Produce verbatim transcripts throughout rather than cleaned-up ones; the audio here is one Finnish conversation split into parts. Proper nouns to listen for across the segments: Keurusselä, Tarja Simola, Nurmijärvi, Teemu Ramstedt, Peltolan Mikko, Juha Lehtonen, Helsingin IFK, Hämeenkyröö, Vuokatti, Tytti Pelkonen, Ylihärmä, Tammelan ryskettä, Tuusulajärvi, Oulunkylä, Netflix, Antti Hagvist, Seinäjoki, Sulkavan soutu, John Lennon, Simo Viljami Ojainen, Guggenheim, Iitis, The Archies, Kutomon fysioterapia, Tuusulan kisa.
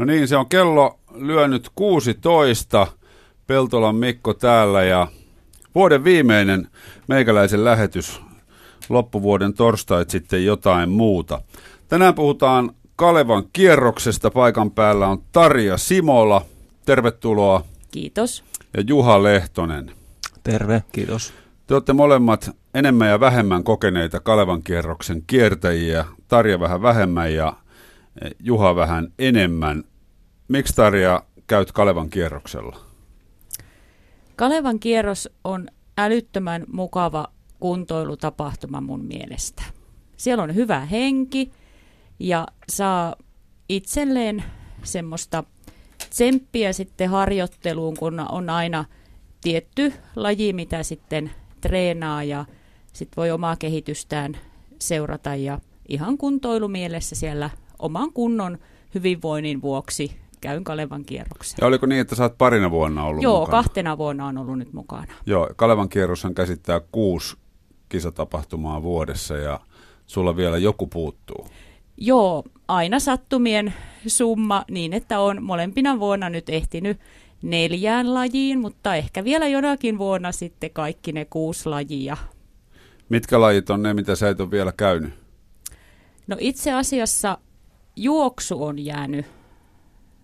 No niin, se on kello lyönyt kuusitoista. Peltolan Mikko täällä ja vuoden viimeinen meikäläisen lähetys. Loppuvuoden torstait sitten jotain muuta. Tänään puhutaan Kalevan kierroksesta. Paikan päällä on Tarja Simola. Tervetuloa. Kiitos. Ja Juha Lehtonen. Terve, kiitos. Te olette molemmat enemmän ja vähemmän kokeneita Kalevan kierroksen kiertäjiä. Tarja vähän vähemmän ja Juha vähän enemmän. Miksi, Tarja, käyt Kalevan kierroksella? Kalevan kierros on älyttömän mukava kuntoilutapahtuma mun mielestä. Siellä on hyvä henki ja saa itselleen semmoista tsemppiä sitten harjoitteluun, kun on aina tietty laji, mitä sitten treenaa ja sitten voi omaa kehitystään seurata ja ihan kuntoilumielessä siellä oman kunnon hyvinvoinnin vuoksi käyn Kalevan kierroksen. Ja oliko niin, että sä oot parina vuonna ollut Joo, mukana? Joo, kahtena vuonna on ollut nyt mukana. Joo, Kalevan kierroshan käsittää kuusi kisatapahtumaa vuodessa ja sulla vielä joku puuttuu. Joo, aina sattumien summa niin, että on molempina vuonna nyt ehtinyt neljään lajiin, mutta ehkä vielä jonakin vuonna sitten kaikki ne kuusi lajia. Mitkä lajit on ne, mitä sä et ole vielä käynyt? No itse asiassa juoksu on jäänyt,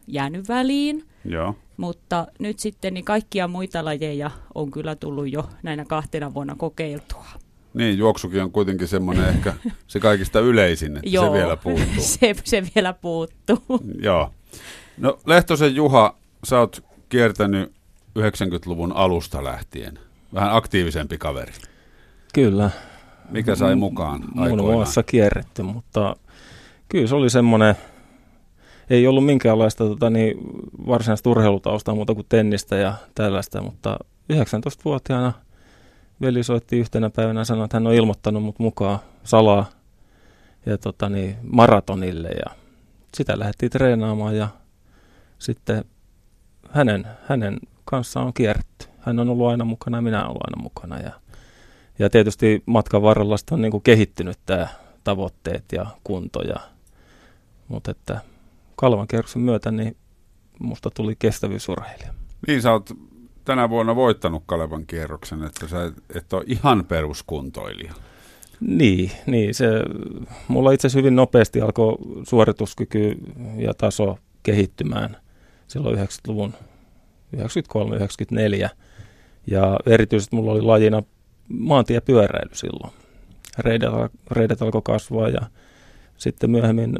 jäänyt väliin, Joo. mutta nyt sitten niin kaikkia muita lajeja on kyllä tullut jo näinä kahtena vuonna kokeiltua. Niin, juoksukin on kuitenkin semmoinen ehkä se kaikista yleisin, että Joo, se vielä puuttuu. Se, se vielä puuttuu. Joo. No Lehtosen Juha, sä oot kiertänyt yhdeksänkymmentäluvun alusta lähtien. Vähän aktiivisempi kaveri. Kyllä. Mikä sai mukaan aikoinaan? Mulla on muassa kierretty, mutta kyllä se oli semmoinen, ei ollut minkäänlaista tota, niin varsinaista urheilutaustaa muuta kuin tennistä ja tällaista, mutta yhdeksäntoistavuotiaana veli soitti yhtenä päivänä ja sanoi, että hän on ilmoittanut mut mukaan salaa ja, tota, niin, maratonille ja sitä lähdettiin treenaamaan ja sitten hänen, hänen kanssaan on kierretty. Hän on ollut aina mukana ja minä olen aina mukana ja, ja tietysti matkan varrella on niin kuin kehittynyt tämä tavoitteet ja kunto, ja, mutta että Kalevan kierroksen myötä niin musta tuli kestävyysurheilija. Niin sä oot tänä vuonna voittanut Kalevan kierroksen, että sä et, et ole ihan peruskuntoilija. Niin, niin se, mulla itse asiassa hyvin nopeasti alkoi suorituskyky ja taso kehittymään silloin yhdeksänkymmentäluvun yhdeksänkymmentäkolme yhdeksänkymmentäneljä ja erityisesti mulla oli lajina maantiepyöräily silloin. Reidet, reidet alkoi kasvaa ja sitten myöhemmin,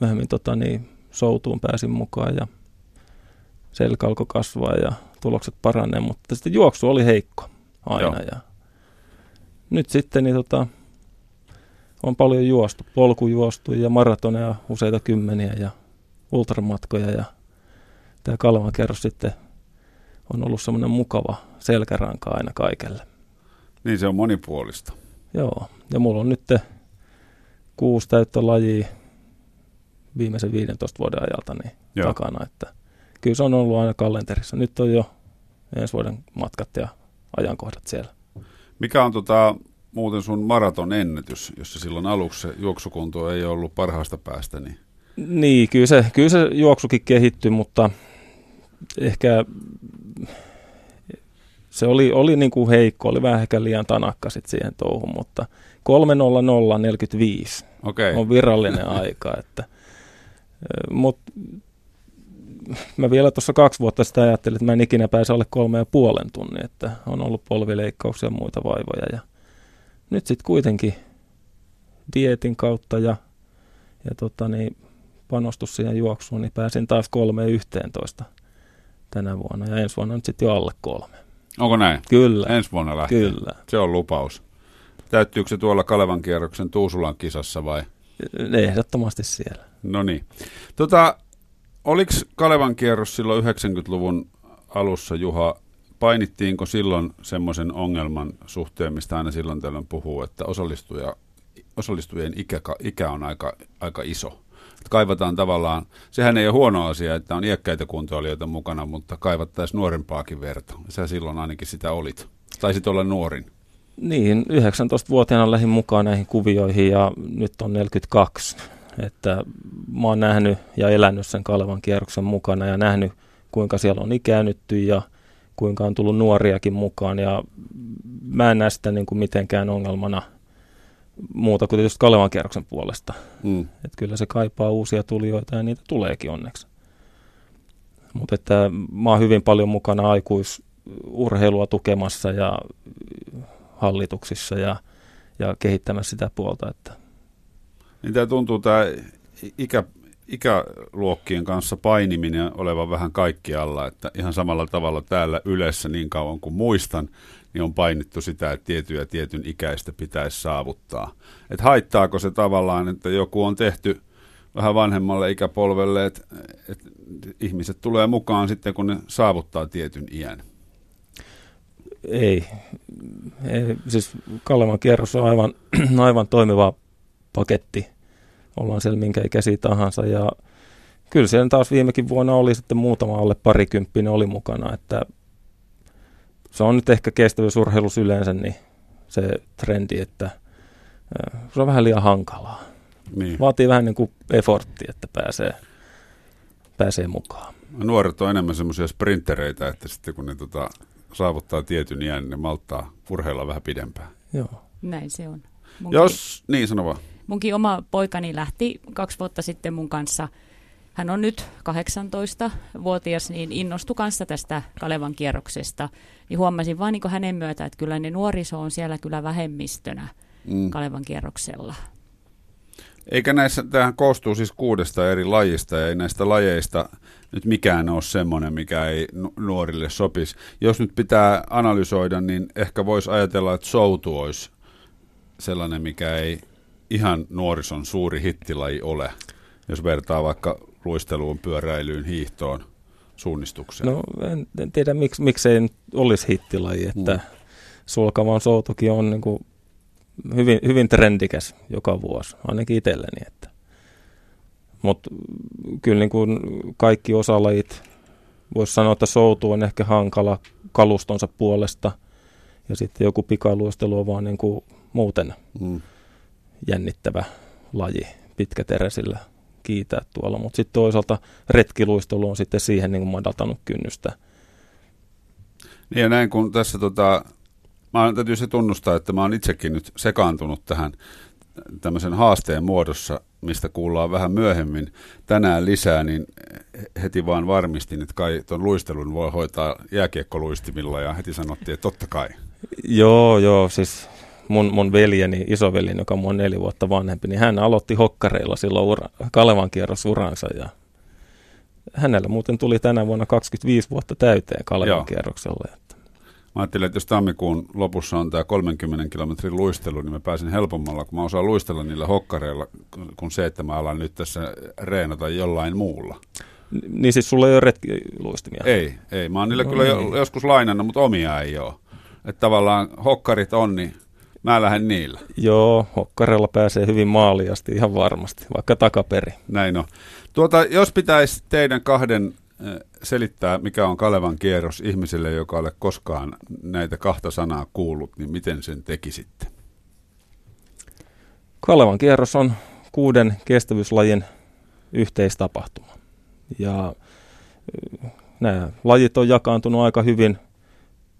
myöhemmin tota niin, soutuun pääsin mukaan ja selkä alkoi kasvaa ja tulokset paranee, mutta sitten juoksu oli heikko aina. Ja nyt sitten niin, tota, on paljon juostu, polkujuostu ja maratoneja useita kymmeniä ja ultramatkoja ja tämä Kalevan kierros sitten on ollut semmoinen mukava selkäranka aina kaikelle. Niin se on monipuolista. Joo, ja mulla on nyt kuusi täyttä lajia viimeisen viidentoista vuoden ajalta niin takana, että kyllä se on ollut aina kalenterissa. Nyt on jo ensi vuoden matkat ja ajankohdat siellä. Mikä on tota, muuten sun maratonennätys, jossa silloin aluksi juoksukunto ei ollut parhaasta päästä? Niin, niin kyllä, se, kyllä se juoksukin kehittyi, mutta ehkä se oli, oli niin kuin heikko, oli vähän ehkä liian tanakka sit siihen touhuun, mutta kolme nolla nolla neljäkymmentäviisi okay. on virallinen aika. Että, mut, mä vielä tuossa kaksi vuotta sitä ajattelin, että mä en ikinä pääse alle kolme ja puolen tunnin, että on ollut polvileikkauksia ja muita vaivoja. Ja nyt sitten kuitenkin dieetin kautta ja, ja tota niin, panostus siihen juoksuun, niin pääsin taas kolme yhteentoista tänä vuonna ja ensi vuonna nyt sitten jo alle kolme. Onko näin? Kyllä. Ensi vuonna lähtee. Kyllä. Se on lupaus. Täyttyykö se tuolla Kalevan kierroksen Tuusulan kisassa vai? Ehdottomasti siellä. No niin. Tota, oliko Kalevan kierros silloin yhdeksänkymmentäluvun alussa, Juha, painittiinko silloin semmoisen ongelman suhteen, mistä aina silloin tällöin puhuu, että osallistuja, osallistujien ikä, ikä on aika, aika iso? Kaivataan tavallaan, sehän ei ole huono asia, että on iäkkäitä kuntoilijoita mukana, mutta kaivattaisiin nuorempaakin verta. Sä silloin ainakin sitä olit. Taisit olla nuorin. Niin, yhdeksäntoistavuotiaana lähdin mukaan näihin kuvioihin ja nyt on neljäkymmentäkaksi. että mä oon nähnyt ja elänyt sen Kalevan kierroksen mukana ja nähnyt, kuinka siellä on ikäännytty ja kuinka on tullut nuoriakin mukaan, ja mä en näe sitä niin kuin mitenkään ongelmana muuta kuin tietysti Kalevan kierroksen puolesta. Mm. Että kyllä se kaipaa uusia tulijoita ja niitä tuleekin onneksi. Mutta että mä oon hyvin paljon mukana aikuisurheilua tukemassa ja hallituksissa ja, ja kehittämässä sitä puolta. Että. Niin tämä tuntuu tämä ikä, ikäluokkien kanssa painiminen olevan vähän kaikkialla, että ihan samalla tavalla täällä Ylessä niin kauan kuin muistan, niin on painittu sitä, että tietyä tietyn ikäistä pitäisi saavuttaa. Että haittaako se tavallaan, että joku on tehty vähän vanhemmalle ikäpolvelle, että, että ihmiset tulee mukaan sitten, kun ne saavuttaa tietyn iän? Ei. Ei. Siis Kalevan kierros on aivan, aivan toimiva paketti. Ollaan siellä minkä ikäisiä tahansa. Ja kyllä siellä taas viimekin vuonna oli sitten muutama alle parikymppinen oli mukana. Että se on nyt ehkä kestävyysurheilus yleensä niin se trendi, että se on vähän liian hankalaa. Niin. Vaatii vähän niin kuin efforttia, että pääsee, pääsee mukaan. Nuoret on enemmän semmoisia sprinttereitä, että sitten kun ne tota, saavuttaa tietyn iän, niin ne malttaa urheilla vähän pidempään. Joo. Näin se on. Munkin, Jos, niin sano vaan. Munkin oma poikani lähti kaksi vuotta sitten mun kanssa. Hän on nyt kahdeksantoistavuotias, niin innostui kanssa tästä Kalevan kierroksesta. Niin huomasin vaan niin kuin hänen myötä, että kyllä ne nuoriso on siellä kyllä vähemmistönä mm. Kalevan kierroksella. Eikä näissä, tämähän koostuu siis kuudesta eri lajista, ja ei näistä lajeista nyt mikään ole semmoinen, mikä ei nuorille sopisi. Jos nyt pitää analysoida, niin ehkä voisi ajatella, että soutu olisi sellainen, mikä ei ihan nuorison suuri hittilaji ole, jos vertaa vaikka luisteluun, pyöräilyyn, hiihtoon, suunnistukseen. No en, en tiedä, miksi, miksi ei olisi hittilaji, että mm. Sulkavan soutukin on niin kuin Hyvin, hyvin trendikäs joka vuosi, ainakin itselleni. Mutta kyllä niin kuin kaikki osalajit, voisi sanoa, että soutu on ehkä hankala kalustonsa puolesta. Ja sitten joku pikaluistelu on vaan niin kuin muuten mm. jännittävä laji pitkäteräisillä kiitää tuolla. Mutta sitten toisaalta retkiluistelu on sitten siihen niin kuin madaltanut kynnystä. Niin ja näin kun tässä tota... Mä täytyy se tunnustaa, että mä oon itsekin nyt sekaantunut tähän tämmöisen haasteen muodossa, mistä kuullaan vähän myöhemmin tänään lisää, niin heti vaan varmistin, että kai ton luistelun voi hoitaa jääkiekkoluistimilla ja heti sanottiin, että totta kai. Joo, joo, siis mun, mun veljeni, isoveljeni, joka on mua neljä vuotta vanhempi, niin hän aloitti hokkareilla silloin ura, Kalevan kierrosuransa ja hänellä muuten tuli tänä vuonna kaksikymmentäviisi vuotta täyteen Kalevan kierroksella. Mä ajattelin, että jos tammikuun lopussa on tämä kolmenkymmenen kilometrin luistelu, niin mä pääsen helpommalla, kun mä osaan luistella niillä hokkareilla, kun se, että mä alan nyt tässä reenata jollain muulla. Niin siis sulla ei ole retkiluistimia? Ei, ei. Mä oon niillä no, kyllä niin. joskus lainannut, mutta omia ei ole. Että tavallaan hokkarit on, niin mä lähden niillä. Joo, hokkareilla pääsee hyvin maaliasti ihan varmasti, vaikka takaperi. Näin on. Tuota, jos pitäisi teidän kahden selittää, mikä on Kalevan kierros ihmiselle, joka ei ole koskaan näitä kahta sanaa kuullut, niin miten sen tekisitte? Kalevan kierros on kuuden kestävyyslajin yhteistapahtuma. Ja nämä lajit on jakaantunut aika hyvin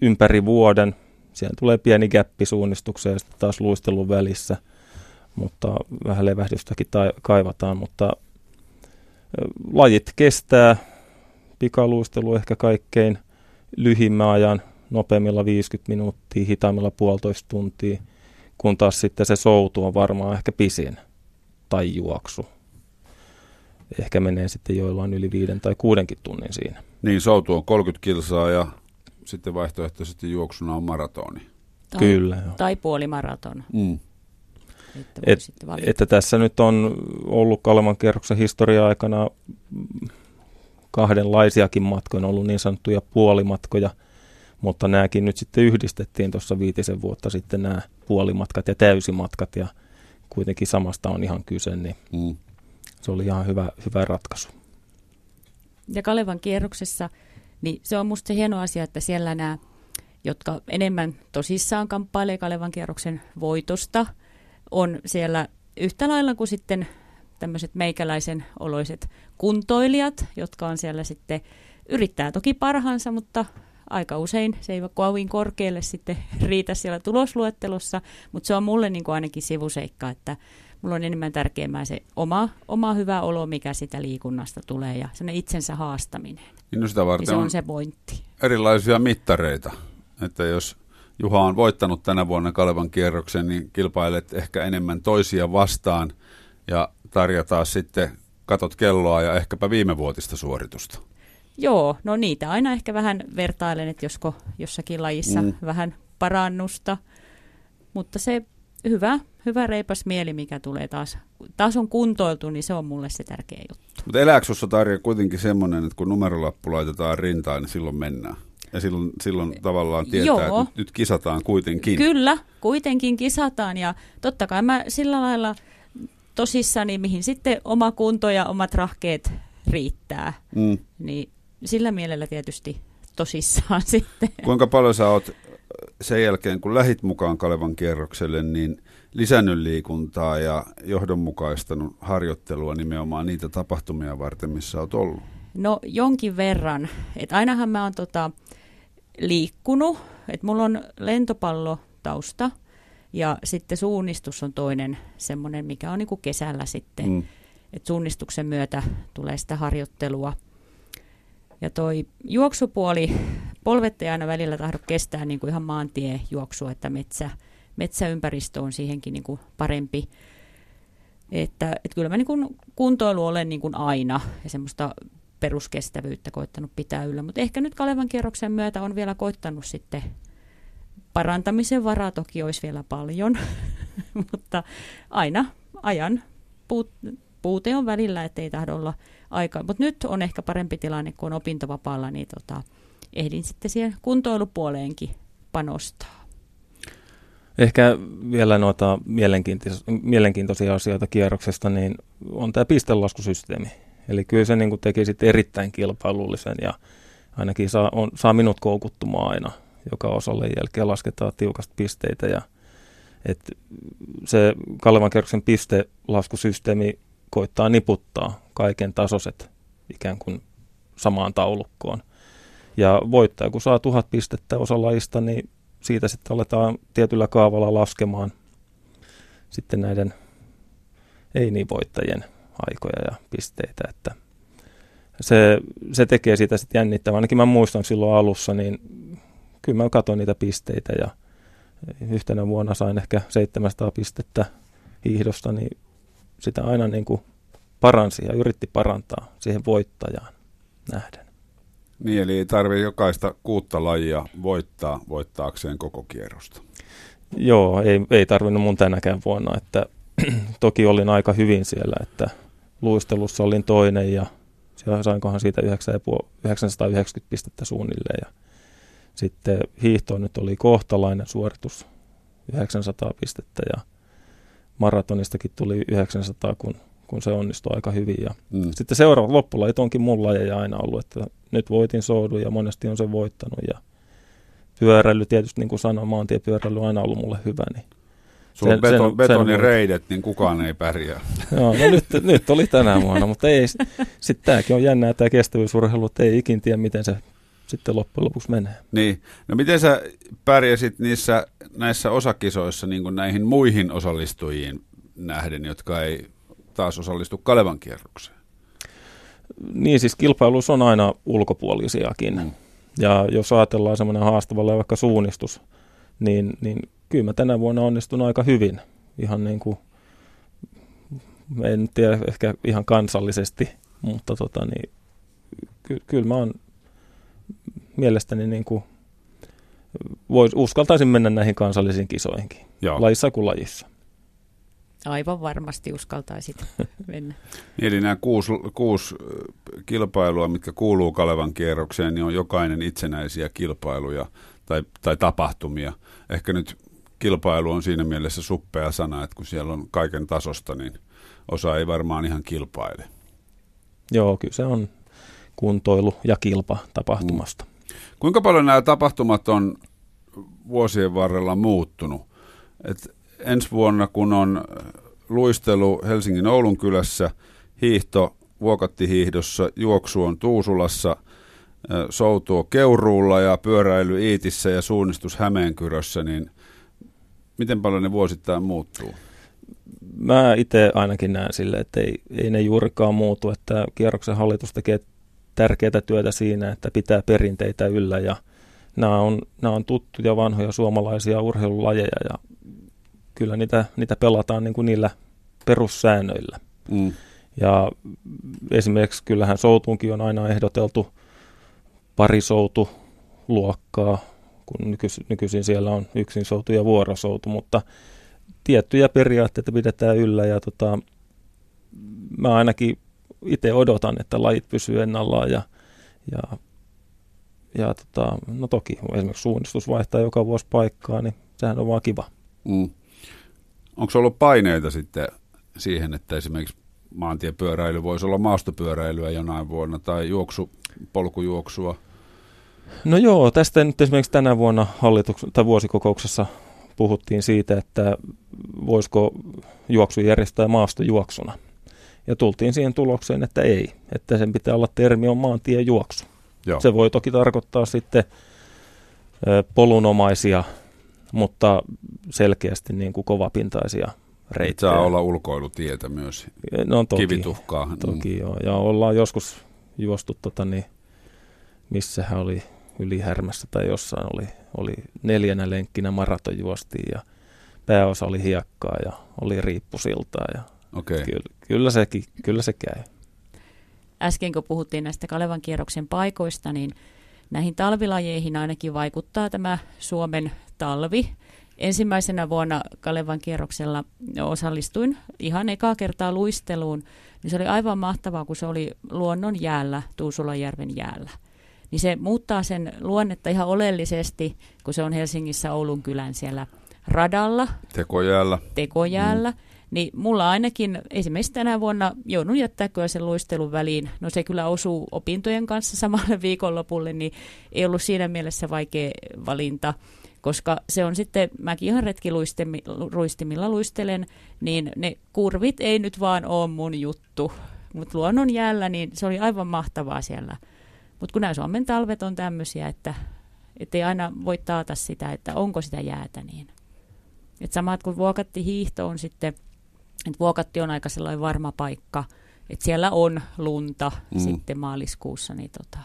ympäri vuoden. Siellä tulee pieni gäppi suunnistukseen ja sitten taas luistelun välissä, mutta vähän levähdystäkin ta- kaivataan, mutta lajit kestää. Pikaluistelu ehkä kaikkein lyhimmän ajan, nopeimmilla viisikymmentä minuuttia, hitaimmilla puolitoista tuntia, kun taas sitten se soutu on varmaan ehkä pisin tai juoksu. Ehkä menee sitten joillain yli viiden tai kuudenkin tunnin siinä. Niin, soutu on kolmekymmentä kilsaa ja sitten vaihtoehtoisesti juoksuna on maratoni. Tai, Kyllä. Jo. Tai puolimaraton. Mm. Että, Et, että tässä nyt on ollut Kalevan kierroksen historia aikana kahdenlaisiakin matkoja, on ollut niin sanottuja puolimatkoja, mutta nämäkin nyt sitten yhdistettiin tuossa viitisen vuotta sitten nämä puolimatkat ja täysimatkat, ja kuitenkin samasta on ihan kyse, niin mm. se oli ihan hyvä, hyvä ratkaisu. Ja Kalevan kierroksessa, niin se on musta se hieno asia, että siellä nämä, jotka enemmän tosissaan kamppailee Kalevan kierroksen voitosta, on siellä yhtä lailla kuin sitten tämmöiset meikäläisen oloiset kuntoilijat, jotka on siellä sitten, yrittää toki parhaansa, mutta aika usein se ei kovin korkealle sitten riitä siellä tulosluettelossa, mutta se on mulle niin kuin ainakin sivuseikka, että mulla on enemmän tärkeämpää se oma, oma hyvä olo, mikä sitä liikunnasta tulee ja semmoinen itsensä haastaminen. No sitä varten ja se on, on se pointti. Erilaisia mittareita, että jos Juha on voittanut tänä vuonna Kalevan kierroksen, niin kilpailet ehkä enemmän toisia vastaan ja Tarja taas sitten katot kelloa ja ehkäpä viimevuotista suoritusta. Joo, no niitä aina ehkä vähän vertailen, että josko jossakin lajissa mm. vähän parannusta, mutta se hyvä, hyvä reipas mieli, mikä tulee taas, taas on kuntoiltu, niin se on mulle se tärkeä juttu. Mutta elääkö sinussa, Tarja, kuitenkin semmoinen, että kun numerolappu laitetaan rintaan, niin silloin mennään? Ja silloin, silloin tavallaan tietää, Joo. että nyt, nyt kisataan kuitenkin. Kyllä, kuitenkin kisataan ja totta kai mä sillä lailla tosissani, mihin sitten oma kunto ja omat rahkeet riittää, mm. niin sillä mielellä tietysti tosissaan sitten. Kuinka paljon sä oot sen jälkeen, kun lähit mukaan Kalevan kierrokselle, niin lisännyt liikuntaa ja johdonmukaistanut harjoittelua nimenomaan niitä tapahtumia varten, missä oot ollut? No jonkin verran. Et ainahan mä oon tota, liikkunut, että mulla on lentopallotausta ja sitten suunnistus on toinen semmoinen, mikä on niinku kesällä sitten. Mm. Et suunnistuksen myötä tulee sitä harjoittelua. Ja toi juoksupuoli, polvet ei aina välillä tahdo kestää niinku ihan maantiejuoksua, että metsä, metsäympäristö on siihenkin niinku parempi. Että et kyllä mä niinku kuntoilu olen niinku aina ja semmoista peruskestävyyttä koittanut pitää yllä, mutta ehkä nyt Kalevan kierroksen myötä on vielä koittanut sitten parantamisen varaa, toki olisi vielä paljon, mutta aina ajan puut- puute on välillä, ettei tahdo olla aikaa, mutta nyt on ehkä parempi tilanne, kun on opintovapaalla, niin tota, ehdin sitten siihen kuntoilupuoleenkin panostaa. Ehkä vielä noita mielenkiintoisia, mielenkiintoisia asioita kierroksesta, niin on tämä pistelaskusysteemi. Eli kyllä se niin kuin teki sitten erittäin kilpailullisen ja ainakin saa, on, saa minut koukuttumaan aina, joka osalle jälkeen lasketaan tiukasti pisteitä. Ja, et se Kalevan kierroksen pistelaskusysteemi koittaa niputtaa kaiken tasoiset ikään kuin samaan taulukkoon. Ja voittaa, kun saa tuhat pistettä osa lajista, niin siitä sitten aletaan tietyllä kaavalla laskemaan sitten näiden ei niin voittajien aikoja ja pisteitä, että se, se tekee siitä sitten jännittävää. Ainakin mä muistan silloin alussa, niin kyllä mä katsoin niitä pisteitä ja yhtenä vuonna sain ehkä seitsemänsataa pistettä hiihdosta, niin sitä aina niin kuin paransi ja yritti parantaa siihen voittajaan nähden. Niin, eli ei tarvitse jokaista kuutta lajia voittaa voittaakseen koko kierrosta. Joo, ei, ei tarvinnut mun tänäkään vuonna, että toki olin aika hyvin siellä, että luistelussa olin toinen ja sainkohan siitä yhdeksänsataayhdeksänkymmentä pistettä suunnilleen. Ja sitten hiihto nyt oli kohtalainen suoritus, yhdeksänsataa pistettä ja maratonistakin tuli yhdeksänsataa, kun, kun se onnistui aika hyvin. Ja mm. Sitten seuraava loppulajit onkin mun lajeja aina ollut, että nyt voitin soudun ja monesti on se voittanut. Ja pyöräily tietysti, niin kuin sanoin, maantiepyöräily on aina ollut mulle hyvä, niin sulla on beton, betonireidet, niin kukaan ei pärjää. Joo, no nyt, nyt oli tänä vuonna, mutta ei, sitten tämäkin on jännää, tämä kestävyysurheilu, että ei ikin tiedä, miten se sitten loppujen lopuksi menee. Niin, no miten sä pärjäsit niissä, näissä osakisoissa niin kuin näihin muihin osallistujiin nähden, jotka ei taas osallistu Kalevan kierrokseen? Niin, siis kilpailussa on aina ulkopuolisiakin. Mm. Ja jos ajatellaan semmoinen haastavalle vaikka suunnistus, niin... niin kyllä mä tänä vuonna onnistun aika hyvin, ihan niin kuin, en tiedä ehkä ihan kansallisesti, mutta tota niin, ky- kyllä mä oon mielestäni niin kuin, vois, uskaltaisin mennä näihin kansallisiin kisoihinkin, Joo. lajissa kuin lajissa. Aivan varmasti uskaltaisit mennä. Eli nämä kuusi, kuusi kilpailua, mitkä kuuluu Kalevan kierrokseen, niin on jokainen itsenäisiä kilpailuja tai, tai tapahtumia. Ehkä nyt kilpailu on siinä mielessä suppea sana, että kun siellä on kaiken tasosta, niin osa ei varmaan ihan kilpaile. Joo, kyllä se on kuntoilu ja kilpa tapahtumasta. Mm. Kuinka paljon nämä tapahtumat on vuosien varrella muuttunut? Et ensi vuonna, kun on luistelu Helsingin Oulunkylässä, hiihto Vuokatti hiihdossa, juoksu on Tuusulassa, soutu Keuruulla ja pyöräily Iitissä ja suunnistus Hämeenkyrössä, niin miten paljon ne vuosittain muuttuu? Mä itse ainakin näen sille, että ei, ei ne juurikaan muutu, että kierroksen hallitus tekee tärkeää työtä siinä, että pitää perinteitä yllä ja nämä on, nämä on tuttuja vanhoja suomalaisia urheilulajeja ja kyllä niitä, niitä pelataan niin kuin niillä perussäännöillä. Mm. Ja esimerkiksi kyllähän soutuunkin on aina ehdoteltu parisoutuluokkaa, kun nykyisin siellä on yksinsoutu ja vuorosoutu, mutta tiettyjä periaatteita pidetään yllä ja tota, mä ainakin itse odotan, että lajit pysyy ennallaan ja, ja, ja tota, no toki esimerkiksi suunnistus vaihtaa joka vuosi paikkaa, niin sehän on vaan kiva. Mm. Onko ollut paineita sitten siihen, että esimerkiksi maantiepyöräily voisi olla maastopyöräilyä jonain vuonna tai juoksu, polkujuoksua? No joo, tästä nyt esimerkiksi tänä vuonna hallituks- tai vuosikokouksessa puhuttiin siitä, että voisiko juoksu järjestää maastojuoksuna. Ja tultiin siihen tulokseen, että ei, että sen pitää olla termi on maantiejuoksu. Joo. Se voi toki tarkoittaa sitten polunomaisia, mutta selkeästi niin kuin kovapintaisia reittejä. Saa olla ulkoilutietä myös, no, toki, kivituhkaa. Toki joo, ja ollaan joskus juostu, tota, niin, missähän oli Ylihärmässä tai jossain oli, oli neljänä lenkkinä maraton juostiin ja pääosa oli hiekkaa ja oli riippusiltaa ja okay. Kyllä, kyllä, sekin, kyllä se käy. Äsken kun puhuttiin näistä Kalevan kierroksen paikoista, niin näihin talvilajeihin ainakin vaikuttaa tämä Suomen talvi. Ensimmäisenä vuonna Kalevan kierroksella osallistuin ihan ekaa kertaa luisteluun. Niin se oli aivan mahtavaa, kun se oli luonnon jäällä, Tuusulajärven jäällä. Niin se muuttaa sen luonnetta ihan oleellisesti, kun se on Helsingissä Oulunkylän siellä radalla. Tekojäällä. Tekojäällä. Mm. Niin mulla ainakin esimerkiksi tänä vuonna joudun jättää kyllä sen luistelun väliin. No se kyllä osuu opintojen kanssa samalle viikonlopulle, niin ei ollut siinä mielessä vaikea valinta. Koska se on sitten, mäkin ihan retkiluistimilla luistelen, niin ne kurvit ei nyt vaan ole mun juttu. Mutta luonnon jäällä, niin se oli aivan mahtavaa siellä. Mutta kun nämä Suomen talvet on tämmöisiä, että ei aina voi taata sitä, että onko sitä jäätä niin. Et samat kuin Vuokatti hiihto on sitten, että Vuokatti on aika sellainen varma paikka, että siellä on lunta mm. sitten maaliskuussa. Niin tota,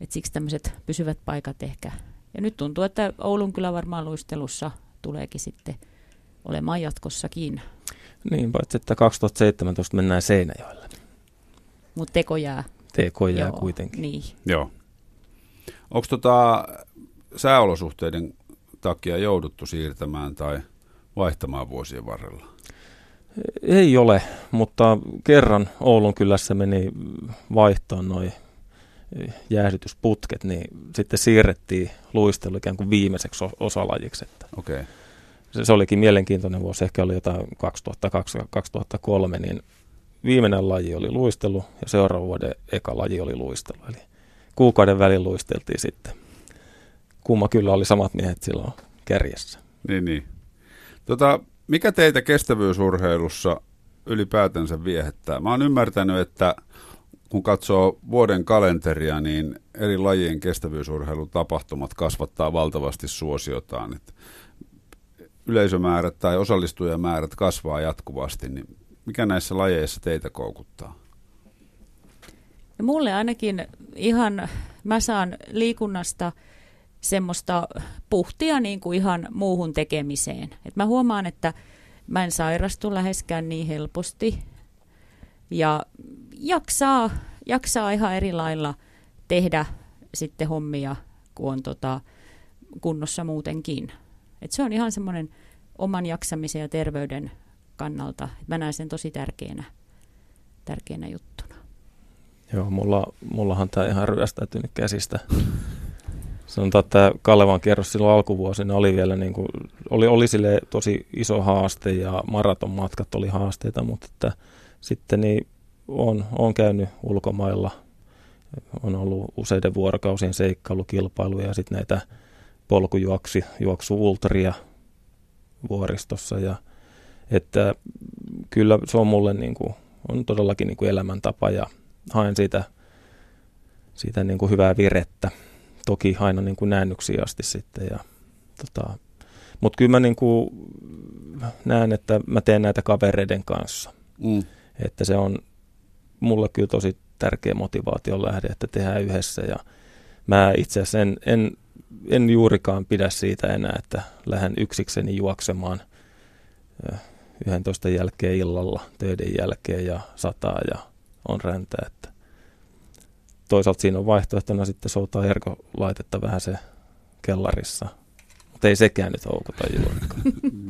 et siksi tämmöiset pysyvät paikat ehkä. Ja nyt tuntuu, että Oulunkylä varmaan luistelussa tuleekin sitten olemaan jatkossakin. Niin, paitsi että kaksituhattaseitsemäntoista mennään Seinäjoelle. Mutta teko jää. Teko jää Joo, kuitenkin. Niin. Joo. Onko tota sääolosuhteiden takia jouduttu siirtämään tai vaihtamaan vuosien varrella? Ei ole, mutta kerran Oulunkylässä meni vaihtaan noin jäähdytysputket, niin sitten siirrettiin luistelu ikään kuin viimeiseksi osalajiksi. Okay. Se, se olikin mielenkiintoinen vuosi, ehkä oli jotain kaksituhattakaksi kaksituhattakolme, niin viimeinen laji oli luistelu ja seuraavan vuoden eka laji oli luistelu. Eli kuukauden välin luisteltiin sitten. Kumma kyllä oli samat miehet silloin kärjessä. Niin, niin. Tota, mikä teitä kestävyysurheilussa ylipäätänsä viehättää? Mä oon ymmärtänyt, että kun katsoo vuoden kalenteria, niin eri lajien kestävyysurheilutapahtumat kasvattaa valtavasti suosiotaan. Et yleisömäärät tai osallistujamäärät kasvaa jatkuvasti, niin mikä näissä lajeissa teitä koukuttaa? No, mulle ainakin ihan, mä saan liikunnasta semmoista puhtia niin kuin ihan muuhun tekemiseen. Et mä huomaan, että mä en sairastu läheskään niin helposti ja jaksaa, jaksaa ihan eri lailla tehdä sitten hommia, kun on tota kunnossa muutenkin. Et se on ihan semmoinen oman jaksamisen ja terveyden kannalta. Et mä näen sen tosi tärkeänä, tärkeänä juttuna. Joo, mulla, mullahan tämä ihan ryöstäytynyt käsistä. Sanotaan, että Kalevan kierros silloin alkuvuosina oli vielä niin kuin, oli, oli sille tosi iso haaste ja maratonmatkat oli haasteita, mutta että sitten niin on, on käynyt ulkomailla, on ollut useiden vuorokausien seikkailukilpailuja ja sitten näitä polkujuoksu ultria vuoristossa ja Että kyllä se on mulle niin kuin, on todellakin niin kuin elämäntapa ja haen siitä, siitä niin kuin hyvää virettä. Toki aina niin kuin näännyksiin asti sitten. Ja, tota, mutta kyllä mä niin kuin näen, että mä teen näitä kavereiden kanssa. Mm. Että se on mulle kyllä tosi tärkeä motivaation lähde, että tehdään yhdessä. Ja mä itse asiassa en, en, en juurikaan pidä siitä enää, että lähden yksikseni juoksemaan yhdentoista jälkeen illalla, töiden jälkeen ja sataa ja on räntää. Että toisaalta siinä on vaihtoehtona sitten soutaa erkolaitetta vähän se kellarissa, mutta ei sekään nyt houkuta juurikaan.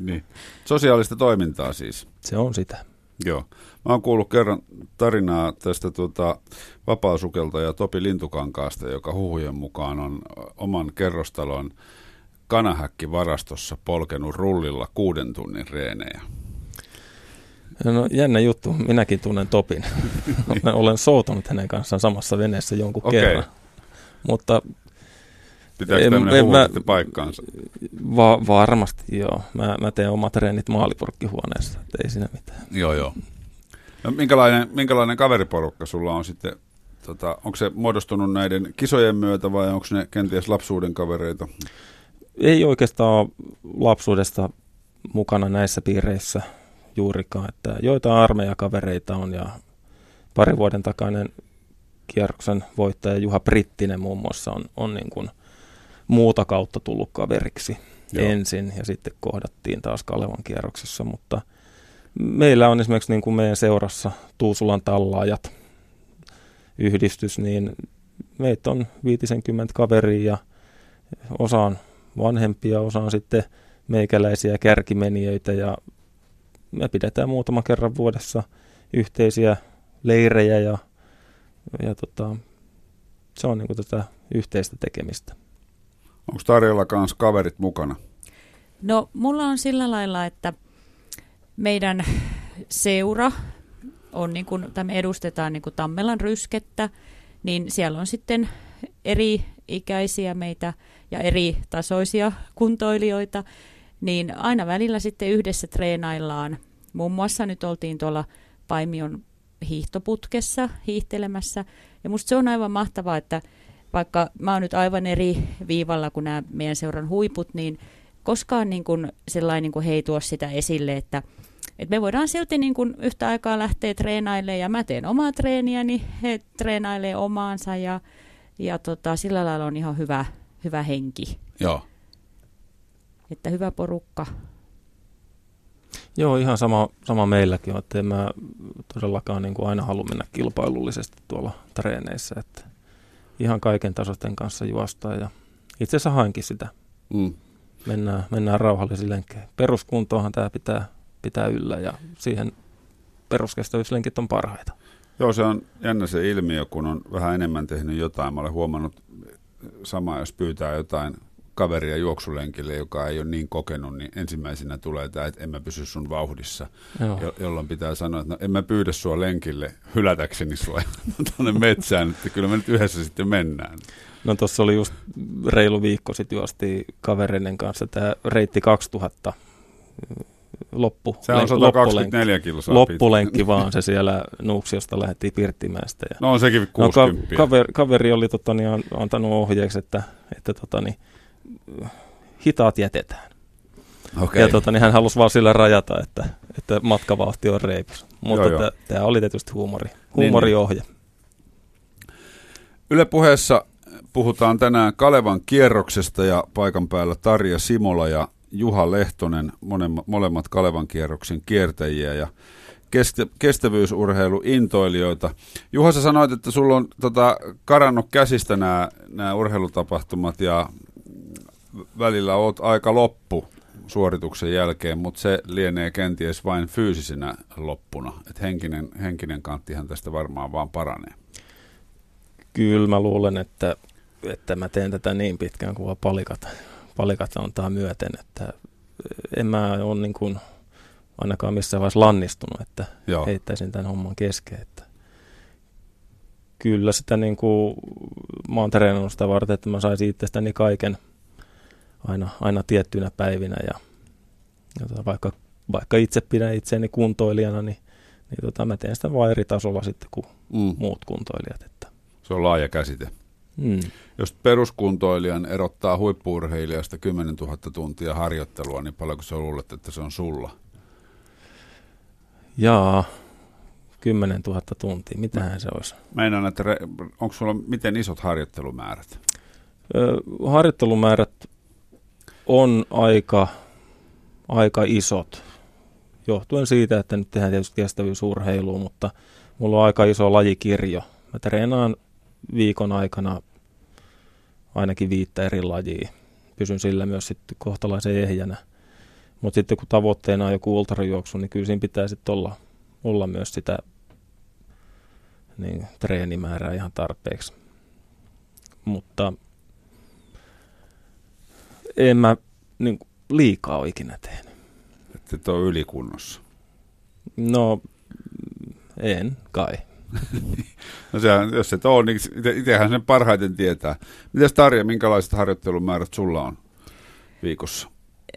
Niin. Sosiaalista toimintaa siis. Se on sitä. Joo. Mä oon kuullut kerran tarinaa tästä tuota, vapaasukeltaja Topi Lintukankaasta, joka huhujen mukaan on oman kerrostalon kanahäkkivarastossa polkenut rullilla kuuden tunnin reenejä. No jännä juttu. Minäkin tunnen Topin. Mä olen soutanut hänen kanssaan samassa veneessä jonkun okay. kerran. Mutta pitääkö en, tämmöinen huuhu sitten paikkaansa? Va- varmasti joo. Mä, mä teen omat reenit maalipurkkihuoneessa, että ei siinä mitään. Joo joo. No, minkälainen, minkälainen kaveriporukka sulla on sitten? Tota, onko se muodostunut näiden kisojen myötä vai onko ne kenties lapsuuden kavereita? Ei oikeastaan lapsuudesta mukana näissä piireissä juurikaan, että joitain armeijakavereita on ja parin vuoden takainen kierroksen voittaja Juha Prittinen muun muassa on, on niin kuin muuta kautta tullut kaveriksi Joo. ensin ja sitten kohdattiin taas Kalevan kierroksessa, mutta meillä on esimerkiksi niin kuin meidän seurassa Tuusulan tallaajat yhdistys, niin meitä on viisikymmentä kaveria ja osa on vanhempia, osa on sitten meikäläisiä kärkimenijöitä ja me pidetään muutama kerran vuodessa yhteisiä leirejä ja, ja tota, se on niin kuin tätä yhteistä tekemistä. Onko Tarjalla kanssa kaverit mukana? No mulla on sillä lailla, että meidän seura on niin kuin, tai me edustetaan niin kuin Tammelan ryskettä, niin siellä on sitten eri ikäisiä meitä ja eri tasoisia kuntoilijoita, niin aina välillä sitten yhdessä treenaillaan. Muun muassa nyt oltiin tuolla Paimion hiihtoputkessa hiihtelemässä, ja musta se on aivan mahtavaa, että vaikka mä oon nyt aivan eri viivalla kuin nämä meidän seuran huiput, niin koskaan niin kun sellainen niin kun he ei tuo sitä esille, että et me voidaan silti niin kun yhtä aikaa lähteä treenailemaan, ja mä teen omaa treeniä, niin he treenailee omaansa, ja, ja tota, sillä lailla on ihan hyvä, hyvä henki. Joo. Että hyvä porukka. Joo, ihan sama, sama meilläkin on, että en mä todellakaan niin kuin aina halua mennä kilpailullisesti tuolla treeneissä, että ihan kaiken tasoisten kanssa juostaan ja itse asiassa hainkin sitä. Mm. Mennään, mennään rauhallisillenkeen. Peruskuntoahan tämä pitää, pitää yllä ja siihen peruskestävyyslenkit on parhaita. Joo, se on jännä se ilmiö, kun on vähän enemmän tehnyt jotain. Mä olen huomannut samaa, jos pyytää jotain kaveria juoksulenkille, joka ei ole niin kokenut, niin ensimmäisenä tulee tämä, että en mä pysy sun vauhdissa, jo- jolloin pitää sanoa, että no, en mä pyydä sua lenkille hylätäkseni sua tuonne metsään, että kyllä me nyt yhdessä sitten mennään. No tuossa oli just reilu viikko sitten juostiin kavereiden kanssa tämä reitti kaksituhatta loppu. Se on sata kaksikymmentäneljä kilsaa. Loppulenkki vaan se siellä Nuuksiosta lähdettiin Pirttimäestä. Ja no on sekin kuusikymmentä. No, kaveri, kaveri oli totani, antanut ohjeeksi, että, että totani, hitaat jätetään. Okay. Ja tota, niin hän halusi vaan sillä rajata, että, että matkavauhti on reipis. Mutta tämä oli tietysti huumori, huumoriohje. Niin. Yle Puheessa puhutaan tänään Kalevan kierroksesta ja paikan päällä Tarja Simola ja Juha Lehtonen, molemmat Kalevan kierroksen kiertäjiä ja kestävyysurheiluintoilijoita. Juha, sä sanoit, että sulla on tota, karannut käsistä nämä urheilutapahtumat ja välillä oot aika loppu suorituksen jälkeen, mutta se lienee kenties vain fyysisenä loppuna. Et henkinen, henkinen kanttihan tästä varmaan vaan paranee. Kyllä mä luulen, että, että mä teen tätä niin pitkään kuin palikat, palikat antaa myöten. Että en mä ole niin kuin ainakaan missään vaiheessa lannistunut, että Joo. heittäisin tämän homman kesken. Että kyllä sitä niin kuin, mä oon treenannut sitä varten, että mä saisin itsestäni kaiken. Aina, aina tiettyinä päivinä ja, ja vaikka vaikka itse pidän itseäni kuntoilijana, niin, niin tota, mä teen sitä vaan eri tasolla sitten kuin mm. muut kuntoilijat. Että. Se on laaja käsite. Mm. Jos peruskuntoilijan erottaa huippu-urheilijasta kymmenentuhatta tuntia harjoittelua, niin paljonko sä luulet, että se on sulla? Jaa, kymmenentuhatta tuntia, mitähän se olisi? Meinaan, että re- onko sulla miten isot harjoittelumäärät? Ö, harjoittelumäärät on aika, aika isot, johtuen siitä, että nyt tehdään tietysti kestävyysurheilua, mutta mulla on aika iso lajikirjo. Mä treenaan viikon aikana ainakin viittä eri lajia. Pysyn sillä myös sitten kohtalaisen ehjänä. Mutta sitten kun tavoitteena on joku ultrajuoksu, niin kyllä siinä pitää sitten olla, olla myös sitä niin, treenimäärää ihan tarpeeksi. Mutta en mä niin, liikaa ole ikinä tehnyt. Että et ole ylikunnossa? No, en kai. No sehän, jos et ole, niin itsehän sen parhaiten tietää. Mitäs Tarja, minkälaiset harjoittelumäärät sulla on viikossa?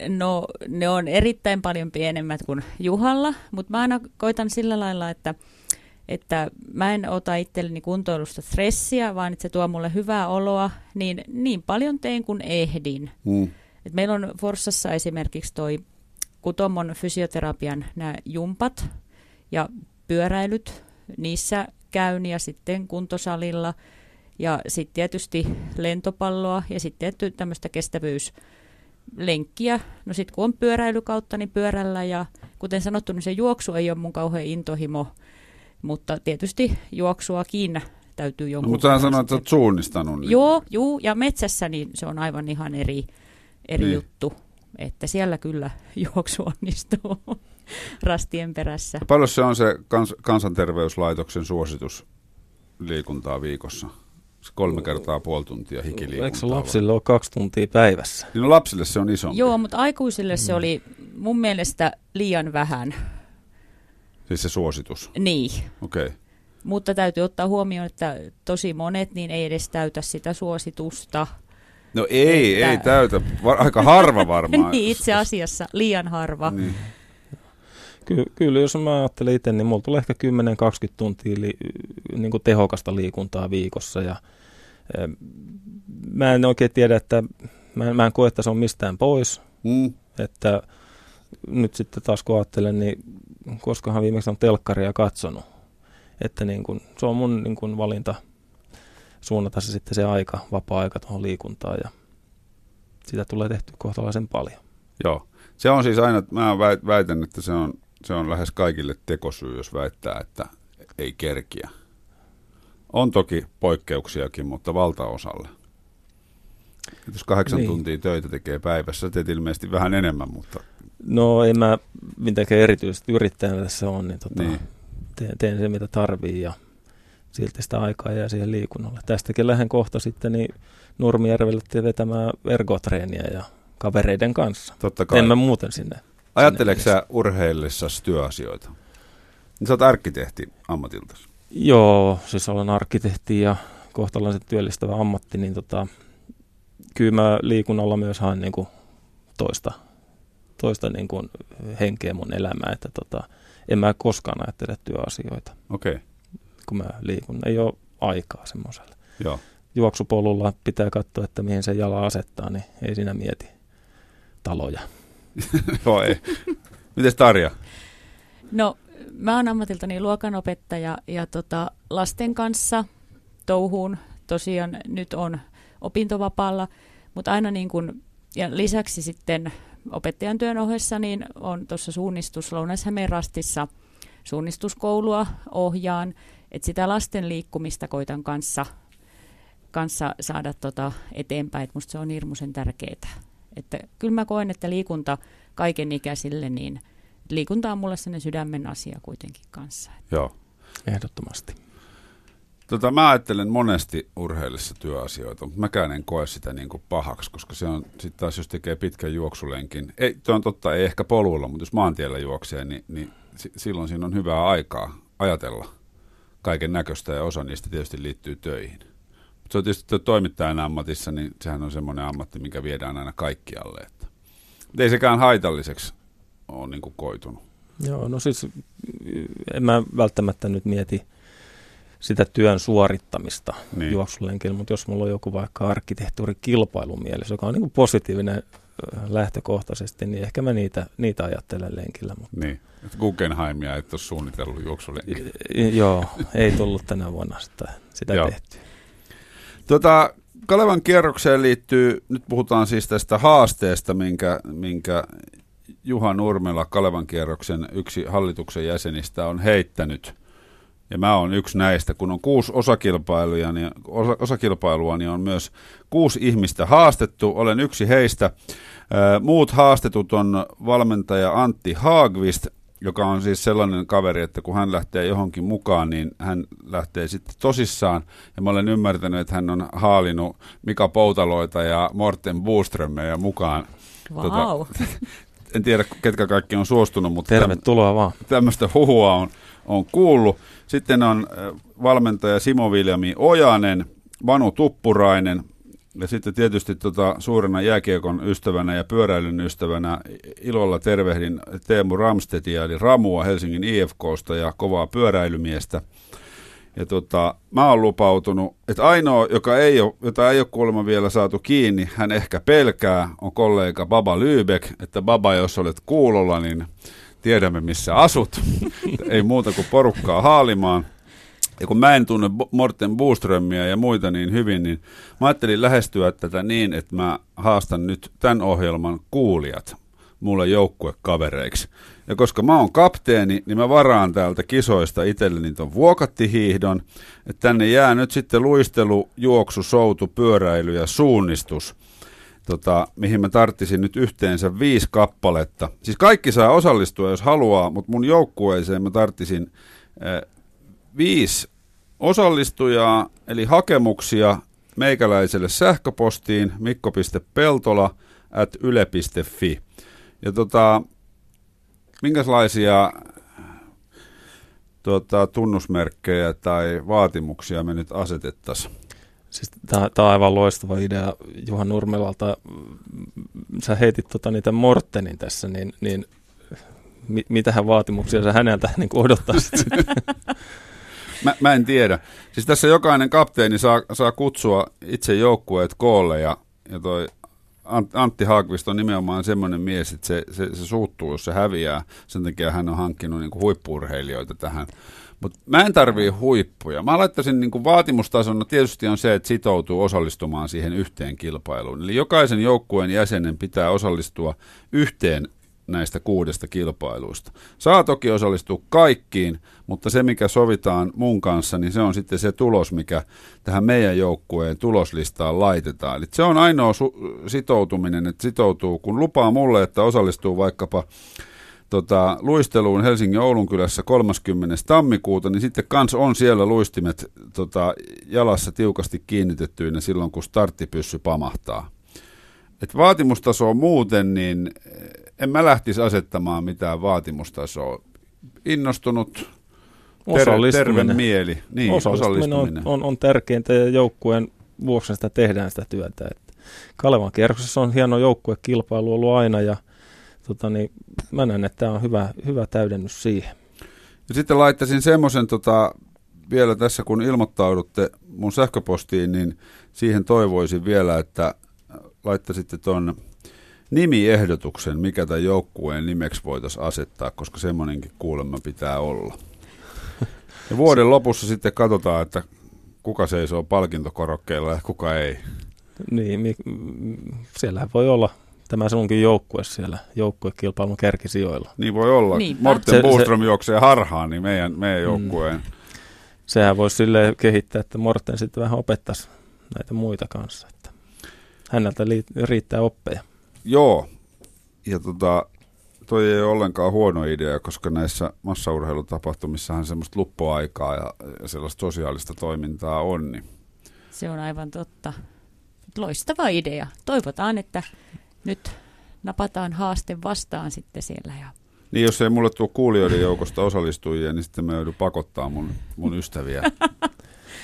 No ne on erittäin paljon pienemmät kuin Juhalla, mutta mä aina koitan sillä lailla, että, että mä en ota itselleni kuntoilusta stressiä, vaan että se tuo mulle hyvää oloa, niin niin paljon teen kuin ehdin. Mm. Et meillä on Forssassa esimerkiksi toi Kutomon fysioterapian nämä jumpat ja pyöräilyt, niissä käyn ja sitten kuntosalilla ja sitten tietysti lentopalloa ja sitten tämmöistä kestävyyslenkkiä. No sitten kun on pyöräilykautta, niin pyörällä ja kuten sanottu, niin se juoksu ei ole mun kauhean intohimo, mutta tietysti juoksuakin täytyy jonkun. No, mutta sä sanoit, että sä oot suunnistanut. Niin. Joo, juu, ja metsässä niin se on aivan ihan eri, eri niin. juttu, että siellä kyllä juoksu onnistuu. Rastien perässä. Ja paljon se on se kans- kansanterveyslaitoksen suositus liikuntaa viikossa? Se kolme kertaa puoli tuntia hikiliikuntaa. Eikö lapsille ole kaksi tuntia päivässä? Niin no lapsille se on isompi. Joo, mutta aikuisille se oli mun mielestä liian vähän. Siis se suositus? Niin. Okei. Okay. Mutta täytyy ottaa huomioon, että tosi monet niin ei edes täytä sitä suositusta. No ei, että... ei täytä. Aika harva varmaan. Niin, itse asiassa liian harva. Niin. Ky- kyllä, jos mä ajattelen itse, niin mulla tulee ehkä kymmenen kaksikymmentä tuntia li- niin kuin tehokasta liikuntaa viikossa. Ja, e, mä en oikein tiedä, että mä, mä en koe, että se on mistään pois. Mm. Että nyt sitten taas kun ajattelen, niin koskahan viimeksi on telkkaria katsonut. Että niin kun, se on mun niin kun valinta suunnata se sitten se aika, vapaa-aika tuohon liikuntaan. Ja sitä tulee tehty kohtalaisen paljon. Joo. Se on siis aina, mä väitän, että se on, se on lähes kaikille tekosyy, jos väittää, että ei kerkiä. On toki poikkeuksiakin, mutta valtaosalle. Et jos kahdeksan niin. tuntia töitä tekee päivässä, teet ilmeisesti vähän enemmän, mutta... No en mä mitenkään erityisesti yrittäjänä tässä on, niin, tota, niin. Teen, teen se mitä tarvii ja silti sitä aikaa jää siihen liikunnalle. Tästäkin lähden kohta sitten niin Nurmijärvelle vetämään ergotreeniä ja... kavereiden kanssa. Totta kai. En mä muuten sinne. Ajatteleeko sinä urheillessasi työasioita? Sä oot arkkitehti ammatiltasi. Joo, siis olen arkkitehti ja kohtalaisen työllistävä ammatti, niin tota, kyllä mä liikunnalla myös haen niin kuin toista, toista niin kuin henkeä mun elämää, että tota, en mä koskaan ajattele työasioita. Okei. Okay. Kun mä liikun, ei ole aikaa semmoiselle. Joo. Juoksupolulla pitää katsoa, että mihin se jala asettaa, niin ei siinä mieti. Taloja. Joo, ei. Mites Tarja? No, mä oon ammatiltani luokanopettaja ja tota, lasten kanssa touhuun tosiaan nyt on opintovapaalla, mutta aina niin kun, ja lisäksi sitten opettajan työn ohessa, niin on tuossa suunnistus Lounashämeen rastissa suunnistuskoulua ohjaan, että sitä lasten liikkumista koitan kanssa, kanssa saada tota eteenpäin, että musta se on hirmuisen tärkeää. Että kyllä mä koen, että liikunta kaikenikäisille, niin liikunta on mulle sellainen sydämen asia kuitenkin kanssa. Joo. Ehdottomasti. Tota, mä ajattelen monesti urheilissa työasioita, mutta mäkään en koe sitä niin kuin pahaksi, koska se on sitten taas, jos tekee pitkän juoksulenkin, ei, toi on totta, ei ehkä polulla, mutta jos maantiellä juoksee, niin, niin si- silloin siinä on hyvää aikaa ajatella kaiken näköistä ja osa niistä tietysti liittyy töihin. Se on tietysti toimittajan ammatissa, niin sehän on semmoinen ammatti, mikä viedään aina kaikkialle. Että. Ei sekään haitalliseksi on niin kuin koitunut? Joo, no siis en mä välttämättä nyt mieti sitä työn suorittamista niin. juoksulenkillä, mutta jos mulla on joku vaikka arkkitehtuurikilpailumielessä, joka on niin kuin positiivinen lähtökohtaisesti, niin ehkä mä niitä, niitä ajattelen lenkillä. Mutta... Niin, että Guggenheimia et ole suunnitellut juoksulenkillä. Joo, ei tullut tänä vuonna sitä, sitä tehtyä. Tota, Kalevan kierrokseen liittyy, nyt puhutaan siis tästä haasteesta, minkä, minkä Juha Nurmela, Kalevan kierroksen yksi hallituksen jäsenistä, on heittänyt. Ja mä oon yksi näistä. Kun on kuusi osakilpailua, niin, osa, osakilpailua, niin on myös kuusi ihmistä haastettu. Olen yksi heistä. Muut haastetut on valmentaja Antti Hagvist, joka on siis sellainen kaveri, että kun hän lähtee johonkin mukaan, niin hän lähtee sitten tosissaan. Ja mä olen ymmärtänyt, että hän on haalinut Mika Poutaloita ja Morten Boströmmeja mukaan. Vau! Wow. Tota, en tiedä, ketkä kaikki on suostunut, mutta tervetuloa vaan. Tämmöistä huhua on, on kuullut. Sitten on valmentaja Simo Viljami Ojainen, Vanu Tuppurainen ja sitten tietysti tota suurena jääkiekon ystävänä ja pyöräilyn ystävänä ilolla tervehdin Teemu Ramstedtia eli Ramua Helsingin I F K:sta ja kovaa pyöräilymiestä. Ja tota, mä oon lupautunut, että ainoa, joka ei ole, jota ei ole kuulemma vielä saatu kiinni, hän ehkä pelkää, on kollega Baba Lybeck, että Baba, jos olet kuulolla, niin tiedämme, missä asut. Ei muuta kuin porukkaa haalimaan. Ja kun mä en tunne Morten Boströmiä ja muita niin hyvin, niin mä ajattelin lähestyä tätä niin, että mä haastan nyt tämän ohjelman kuulijat mulle joukkuekavereiksi. Ja koska mä oon kapteeni, niin mä varaan täältä kisoista itselleni ton Vuokatti-hiihdon. Että tänne jää nyt sitten luistelu, juoksu, soutu, pyöräily ja suunnistus, tota, mihin mä tarttisin nyt yhteensä viisi kappaletta. Siis kaikki saa osallistua, jos haluaa, mutta mun joukkueeseen mä tarttisin eh, viisi osallistujaa, eli hakemuksia meikäläiselle sähköpostiin mikko piste peltola ät yle piste fi. Ja tota... Minkälaisia tuota, tunnusmerkkejä tai vaatimuksia me nyt asetettaisiin? Siis tämä on aivan loistava idea Juha Nurmelalta. Sä heitit tota niitä Mortenin tässä, niin, niin mit- mitähän vaatimuksia sä häneltä niin odottaisit sitten? mä, mä en tiedä. Siis tässä jokainen kapteeni saa, saa kutsua itse joukkueet koolle ja, ja toi... Antti Hagvist on nimenomaan semmoinen mies, että se, se, se suuttuu, jos se häviää. Sen takia hän on hankkinut niin kuin huippu-urheilijoita tähän. Mutta mä en tarvii huippuja. Mä laittaisin niin kuin vaatimustasona tietysti on se, että sitoutuu osallistumaan siihen yhteen kilpailuun. Eli jokaisen joukkueen jäsenen pitää osallistua yhteen näistä kuudesta kilpailuista. Saa toki osallistua kaikkiin, mutta se mikä sovitaan mun kanssa, niin se on sitten se tulos, mikä tähän meidän joukkueen tuloslistaan laitetaan. Eli se on ainoa su- sitoutuminen, että sitoutuu, kun lupaa mulle, että osallistuu vaikkapa tota, luisteluun Helsingin Oulunkylässä kolmaskymmenes tammikuuta, niin sitten kans on siellä luistimet tota, jalassa tiukasti kiinnitettyinä silloin, kun starttipyssy pamahtaa. Et vaatimustaso muuten, niin en mä lähtisi asettamaan mitään vaatimustasoa. Innostunut, ter- terve mieli. Niin, osallistuminen osallistuminen. On, on, on tärkeintä ja joukkueen vuoksi sitä tehdään sitä työtä. Et Kalevan kierroksessa on hieno joukkuekilpailu ollut aina ja tota, niin, mä näen, että tämä on hyvä, hyvä täydennys siihen. Ja sitten laittaisin semmoisen tota, vielä tässä, kun ilmoittaudutte mun sähköpostiin, niin siihen toivoisin vielä, että laittaisitte tuon nimiehdotuksen, mikä tämän joukkueen nimeksi voitaisiin asettaa, koska semmoinenkin kuulemma pitää olla. Ja vuoden lopussa sitten katsotaan, että kuka seisoo palkintokorokkeilla ja kuka ei. Niin, siellähän voi olla tämä sunkin joukkue siellä, joukkuekilpailun kärkisijoilla. Niin voi olla. Niinpä. Morten Boström juoksee harhaan, niin meidän, meidän joukkueen. Mm. Sehän voisi silleen kehittää, että Morten sitten vähän opettaisi näitä muita kanssa. Että häneltä riittää oppeja. Joo, ja tota, toi ei ole ollenkaan huono idea, koska näissä massaurheilutapahtumissahan semmoista luppuaikaa ja, ja sellaista sosiaalista toimintaa on. Niin. Se on aivan totta. Loistava idea. Toivotaan, että nyt napataan haaste vastaan sitten siellä. Ja... Niin, jos ei mulle tule kuulijoiden joukosta osallistujia, niin sitten mä joudun pakottaa mun, mun ystäviä.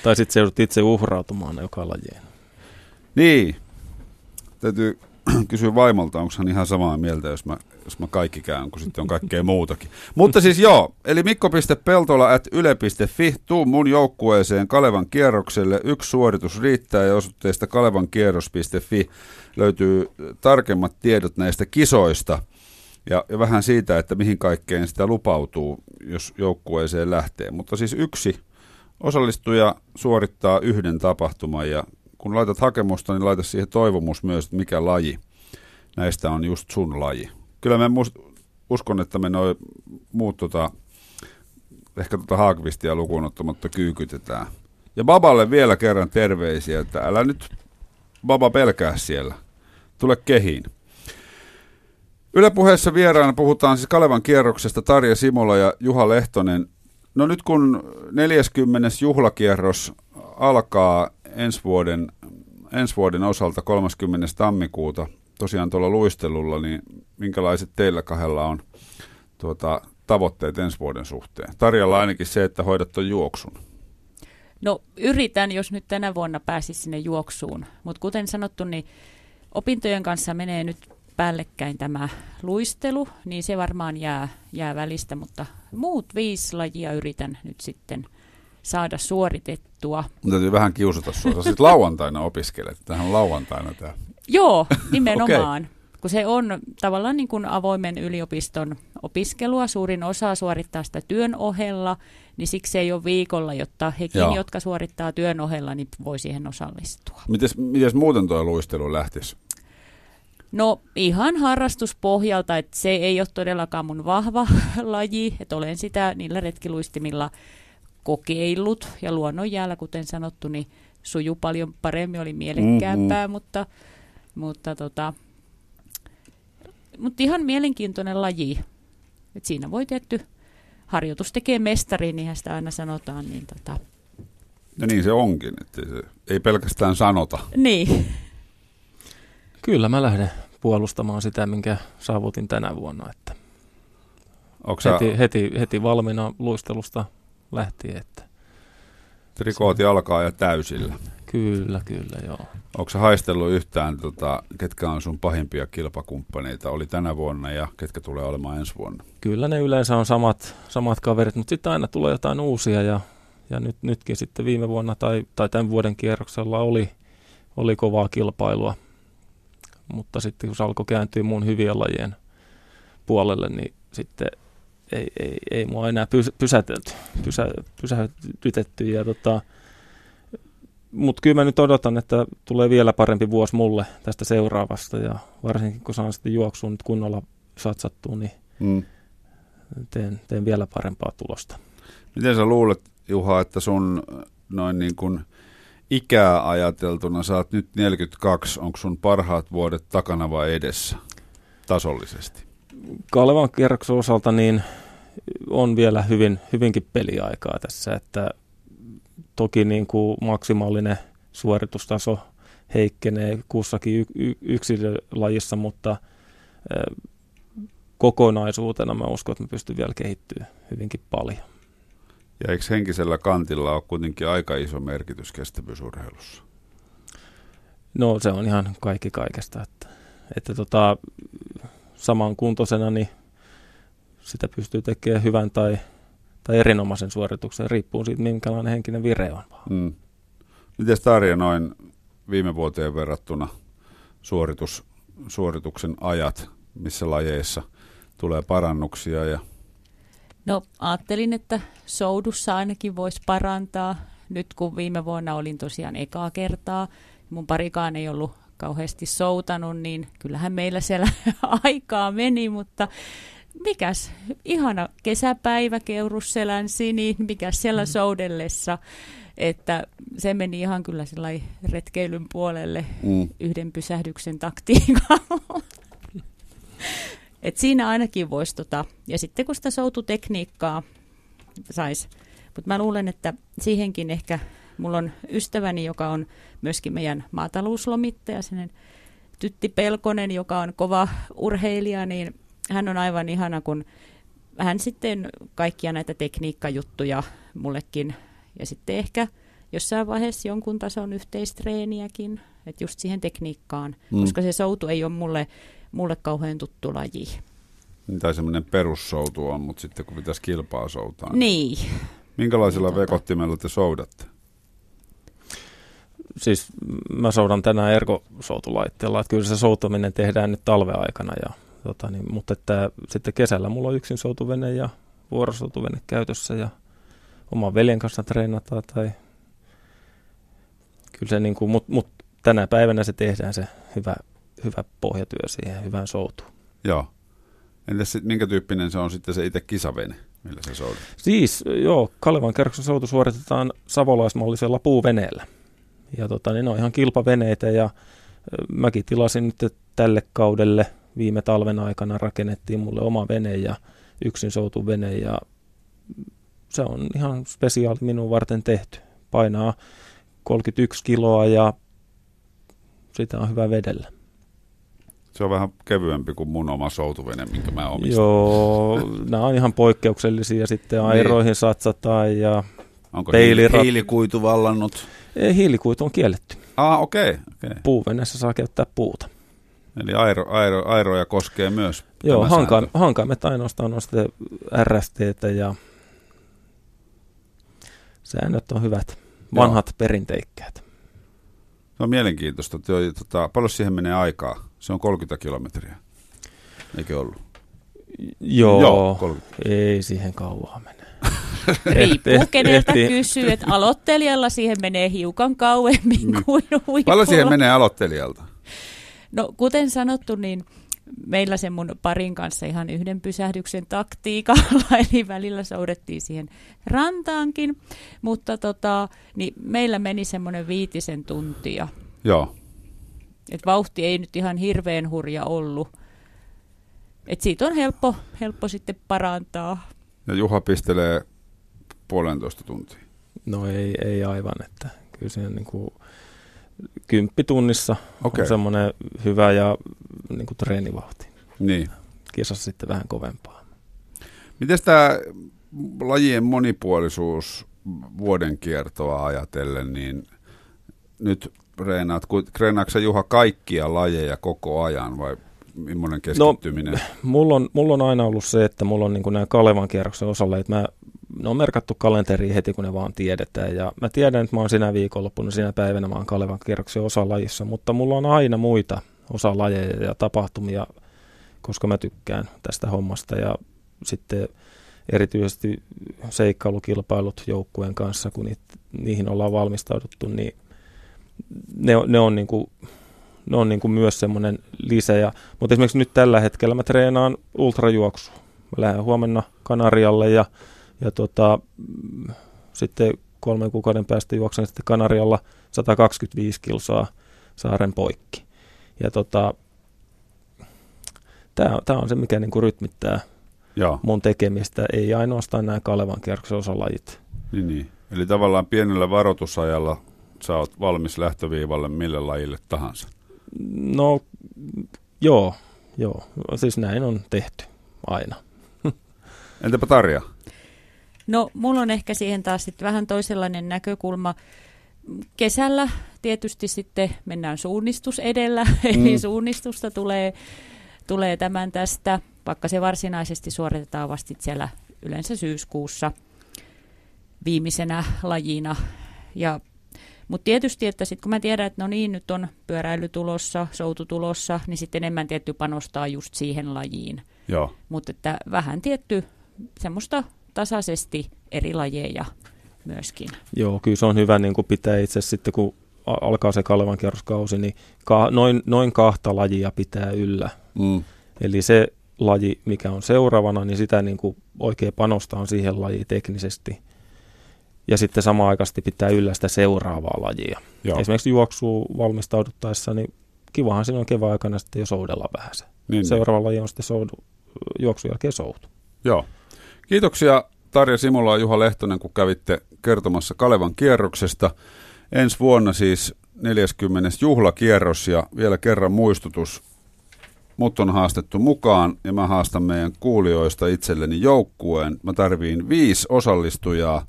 Tai sitten se joudut itse uhrautumaan joka lajeen. Niin, täytyy... Kysyin vaimolta, onko hän ihan samaa mieltä, jos mä jos mä kaikki käyn, kun sitten on kaikkea muutakin. Mutta siis joo, eli mikko piste peltola ät yle piste fi, tuu mun joukkueeseen Kalevan kierrokselle, yksi suoritus riittää ja osoitteesta kalevankierros piste fi löytyy tarkemmat tiedot näistä kisoista. Ja, ja vähän siitä, että mihin kaikkeen sitä lupautuu, jos joukkueeseen lähtee. Mutta siis yksi osallistuja suorittaa yhden tapahtuman ja kun laitat hakemusta, niin laita siihen toivomus myös, että mikä laji näistä on just sun laji. Kyllä mä must, uskon, että me noi muut tota, ehkä tota Hagvistia lukuun ottamatta kyykytetään. Ja Baballe vielä kerran terveisiä, että älä nyt Baba pelkää siellä, tule kehiin. Yle Puheessa vieraana puhutaan siis Kalevan kierroksesta Tarja Simola ja Juha Lehtonen. No nyt kun neljäskymmenes juhlakierros alkaa ensi vuoden, ensi vuoden osalta kolmaskymmenes tammikuuta tosiaan tuolla luistelulla, niin minkälaiset teillä kahdella on tuota, tavoitteet ensi vuoden suhteen? Tarjalla ainakin se, että hoidat tuon juoksun. No yritän, jos nyt tänä vuonna pääsis sinne juoksuun, mutta kuten sanottu, niin opintojen kanssa menee nyt päällekkäin tämä luistelu, niin se varmaan jää, jää välistä, mutta muut viisi lajia yritän nyt sitten saada suoritettua. Täytyy vähän kiusata sinua. Sitten lauantaina opiskelet. Tämähän on lauantaina tämä. Joo, nimenomaan. Okay. Kun se on tavallaan niin kuin avoimen yliopiston opiskelua, suurin osa suorittaa sitä työn ohella, niin siksi ei ole viikolla, jotta hekin, Joo. jotka suorittaa työn ohella, niin voi siihen osallistua. Mites, mites muuten tuo luistelu lähtisi? No ihan harrastuspohjalta, että se ei ole todellakaan mun vahva laji, että olen sitä niillä retkiluistimilla kokeillut ja luonnon jäällä, kuten sanottu, niin sujuu paljon paremmin, oli mielekkäämpää, mm-hmm. mutta, mutta, tota, mutta ihan mielenkiintoinen laji, että siinä voi tietty harjoitus tekee mestari, niinhän sitä aina sanotaan, niin tota. Ja niin se onkin, että se ei pelkästään sanota. Niin. Kyllä mä lähden puolustamaan sitä, minkä saavutin tänä vuonna, että heti, heti, heti valmiina luistelusta lähtien. Että trikooti alkaa ja täysillä. Kyllä, kyllä, joo. Onko sä haistellut yhtään, tota, ketkä on sun pahimpia kilpakumppaneita, oli tänä vuonna ja ketkä tulee olemaan ensi vuonna? Kyllä ne yleensä on samat, samat kaverit, mutta sitten aina tulee jotain uusia ja, ja nyt, nytkin sitten viime vuonna tai, tai tämän vuoden kierroksella oli, oli kovaa kilpailua. Mutta sitten kun se alkoi kääntyä mun hyvien lajien puolelle, niin sitten ei, ei, ei mua enää pysä, pysätelty, pysä, pysähdytetty. Tota, mutta kyllä mä nyt odotan, että tulee vielä parempi vuosi mulle tästä seuraavasta. Ja varsinkin kun saan sitten juoksuun nyt kunnolla satsattua, niin mm. teen, teen vielä parempaa tulosta. Miten sä luulet, Juha, että sun noin niin kuin ikää ajateltuna, sä oot nyt neljäkymmentäkaksi, onko sun parhaat vuodet takana vai edessä tasollisesti? Kalevan kierroksen osalta niin on vielä hyvin, hyvinkin peliaikaa tässä, että toki niin kuin maksimaalinen suoritustaso heikkenee kussakin y- yksilölajissa, mutta kokonaisuutena mä uskon, että mä pystyn vielä kehittymään hyvinkin paljon. Ja eikö henkisellä kantilla ole kuitenkin aika iso merkitys kestävyysurheilussa? No se on ihan kaikki kaikesta. Että, että tota, samankuntoisena niin sitä pystyy tekemään hyvän tai, tai erinomaisen suorituksen, riippuu siitä, minkälainen henkinen vire on. Mm. Mites Tarja noin viime vuoteen verrattuna suoritus, suorituksen ajat, missä lajeissa tulee parannuksia ja... No ajattelin, että soudussa ainakin voisi parantaa. Nyt kun viime vuonna olin tosiaan ekaa kertaa, mun parikaan ei ollut kauheasti soutanut, niin kyllähän meillä siellä aikaa meni, mutta mikäs ihana kesäpäivä, Keurusselän Sini, mikäs siellä mm-hmm. soudellessa, että se meni ihan kyllä sellainen retkeilyn puolelle mm. yhden pysähdyksen taktiikalla. Et siinä ainakin voisi, tota, ja sitten kun sitä soututekniikkaa saisi, mutta mä luulen, että siihenkin ehkä, mulla on ystäväni, joka on myöskin meidän maatalouslomittaja, sellainen Tytti Pelkonen, joka on kova urheilija, niin hän on aivan ihana, kun hän sitten kaikkia näitä tekniikkajuttuja mullekin, ja sitten ehkä jossain vaiheessa jonkun tason yhteistreeniäkin, että just siihen tekniikkaan, mm. koska se soutu ei ole mulle... mulle kauhean tuttu laji. tai semmoinen perussoutu on, mutta sitten kun pitäisi kilpaa soutaa. Niin. Minkälaisilla vekottimella te soudatte? Siis mä soudan tänään ergosoutulaitteella, että kyllä se soutaminen tehdään nyt talveaikana, ja, tota niin, mutta että sitten kesällä mulla on yksin soutuvene ja vuorosoutuvene käytössä ja oman veljen kanssa treenataan. Tai... Kyllä se niin kuin, mut, mut tänä päivänä se tehdään se hyvä, hyvä pohjatyö siihen hyvään soutuun. Joo. Entäs sit, minkä tyyppinen se on sitten se itse kisavene, millä se soudat? Siis joo, Kalevan kierroksen soutu suoritetaan savolaismallisella puuveneellä. Ja tota, niin ne on ihan kilpaveneitä, ja mäkin tilasin nyt tälle kaudelle, viime talven aikana rakennettiin mulle oma vene ja yksin soutuvene, ja se on ihan spesiaali minun varten tehty. Painaa kolmekymmentäyksi kiloa ja sitä on hyvä vedellä. Se on vähän kevyempi kuin mun oma soutuvene, minkä mä omistan. Joo, nämä on ihan poikkeuksellisia, sitten airoihin satsataan ja... Onko peilira- hiilikuitu vallannut? Ei, hiilikuitu on kielletty. Ah, okei. Okay, okay. Puuveneessä saa käyttää puuta. Eli aero, aero, airoja koskee myös. Joo, hanka- hankaimet ainoastaan on sitten R S T:tä ja säännöt on hyvät, vanhat Joo. perinteikkäät. Se on mielenkiintoista. Tota, paljon siihen menee aikaa? Se on kolmekymmentä kilometriä, eikö ollut? Joo, Joo ei siihen kauaa mene. Riippuu keneltä kysyy, että aloittelijalla siihen menee hiukan kauemmin kuin huipulla. Paljon siihen menee aloittelijalta? No kuten sanottu, niin meillä sen mun parin kanssa ihan yhden pysähdyksen taktiikalla, eli välillä soudettiin siihen rantaankin, mutta tota, niin meillä meni semmoinen viitisen tuntia. Joo. Et vauhti ei nyt ihan hirveän hurja ollut. Et siitä on helppo, helppo sitten parantaa. Ja Juha pistelee puolentoista tuntia. No ei, ei aivan, että kyllä siinä niin kuin kymppitunnissa okay. on semmoinen hyvä ja niin kuin treenivauhti. Niin. Kisassa sitten vähän kovempaa. Miten tämä lajien monipuolisuus vuoden kiertoa ajatellen, niin nyt treenaat, treenaatko sä Juha kaikkia lajeja koko ajan vai... Millainen keskittyminen? No, mulla on, mulla on aina ollut se, että mulla on niin kuin nämä Kalevan kierroksen osalle, että mä, ne on merkattu kalenteriin heti, kun ne vaan tiedetään. Ja mä tiedän, että mä oon sinä viikonloppuna, sinä päivänä mä oon Kalevan kierroksen osalajissa, mutta mulla on aina muita osalajeja ja tapahtumia, koska mä tykkään tästä hommasta. Ja sitten erityisesti seikkailukilpailut joukkueen kanssa, kun niit, niihin ollaan valmistauduttu, niin ne, ne on niin kuin... Ne on niin kuin myös semmoinen lisä. Ja, mutta esimerkiksi nyt tällä hetkellä mä treenaan ultrajuoksua. Mä lähden huomenna Kanarialle ja, ja tota, sitten kolmen kuukauden päästä juoksen sitten Kanarialla sata kaksikymmentäviisi kilsaa saaren poikki. Ja tota, tämä on se, mikä niin kuin rytmittää Joo. mun tekemistä. Ei ainoastaan nämä Kalevan kierroksen osalajit. Niin, niin. Eli tavallaan pienellä varoitusajalla sä oot valmis lähtöviivalle mille lajille tahansa. No, joo, joo. Siis näin on tehty aina. Entäpä Tarja? No, mulla on ehkä siihen taas sitten vähän toisenlainen näkökulma. Kesällä tietysti sitten mennään suunnistus edellä, mm. eli suunnistusta tulee, tulee tämän tästä, vaikka se varsinaisesti suoritetaan vasta siellä yleensä syyskuussa viimeisenä lajina. Ja mutta tietysti, että sitten kun mä tiedän, että no niin, nyt on pyöräily tulossa, soutu tulossa, niin sitten enemmän tietty panostaa just siihen lajiin. Joo. Mutta että vähän tietty semmoista tasaisesti eri lajeja myöskin. Joo, kyllä se on hyvä niin kun pitää itse sitten, kun alkaa se Kalevan kierroskausi, niin ka- noin, noin kahta lajia pitää yllä. Mm. Eli se laji, mikä on seuraavana, niin sitä niin kun oikein panostaa siihen lajiin teknisesti. Ja sitten samaan aikaan pitää yllä sitä seuraavaa lajia. Joo. Esimerkiksi juoksua valmistauduttaessa, niin kivahan siinä on kevään aikana sitten jo soudella vähän se. Niin, Seuraava niin. laji on sitten soudu, juoksun jälkeen soutu. Joo. Kiitoksia Tarja Simola ja Juha Lehtonen, kun kävitte kertomassa Kalevan kierroksesta. Ensi vuonna siis neljäskymmenes juhlakierros ja vielä kerran muistutus. Mut on haastettu mukaan ja mä haastan meidän kuulijoista itselleni joukkueen. Mä tarviin viisi osallistujaa.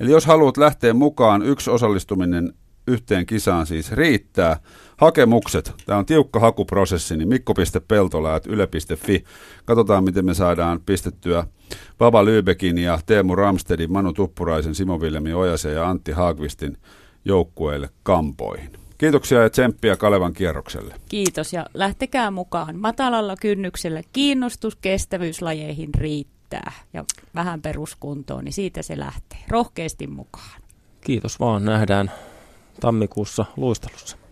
Eli jos haluat lähteä mukaan, yksi osallistuminen yhteen kisaan siis riittää. Hakemukset. Tämä on tiukka hakuprosessi, niin mikko piste peltola ät yle piste fi. Katsotaan, miten me saadaan pistettyä Baba Lybeckin ja Teemu Ramstedtin, Manu Tuppuraisen, Simo Viljami Ojaisen ja Antti Hagvistin joukkueille kampoihin. Kiitoksia ja tsemppiä Kalevan kierrokselle. Kiitos ja lähtekää mukaan. Matalalla kynnyksellä kiinnostus kestävyyslajeihin riittää ja vähän peruskuntoon, niin siitä se lähtee. Rohkeasti mukaan. Kiitos vaan. Nähdään tammikuussa luistelussa.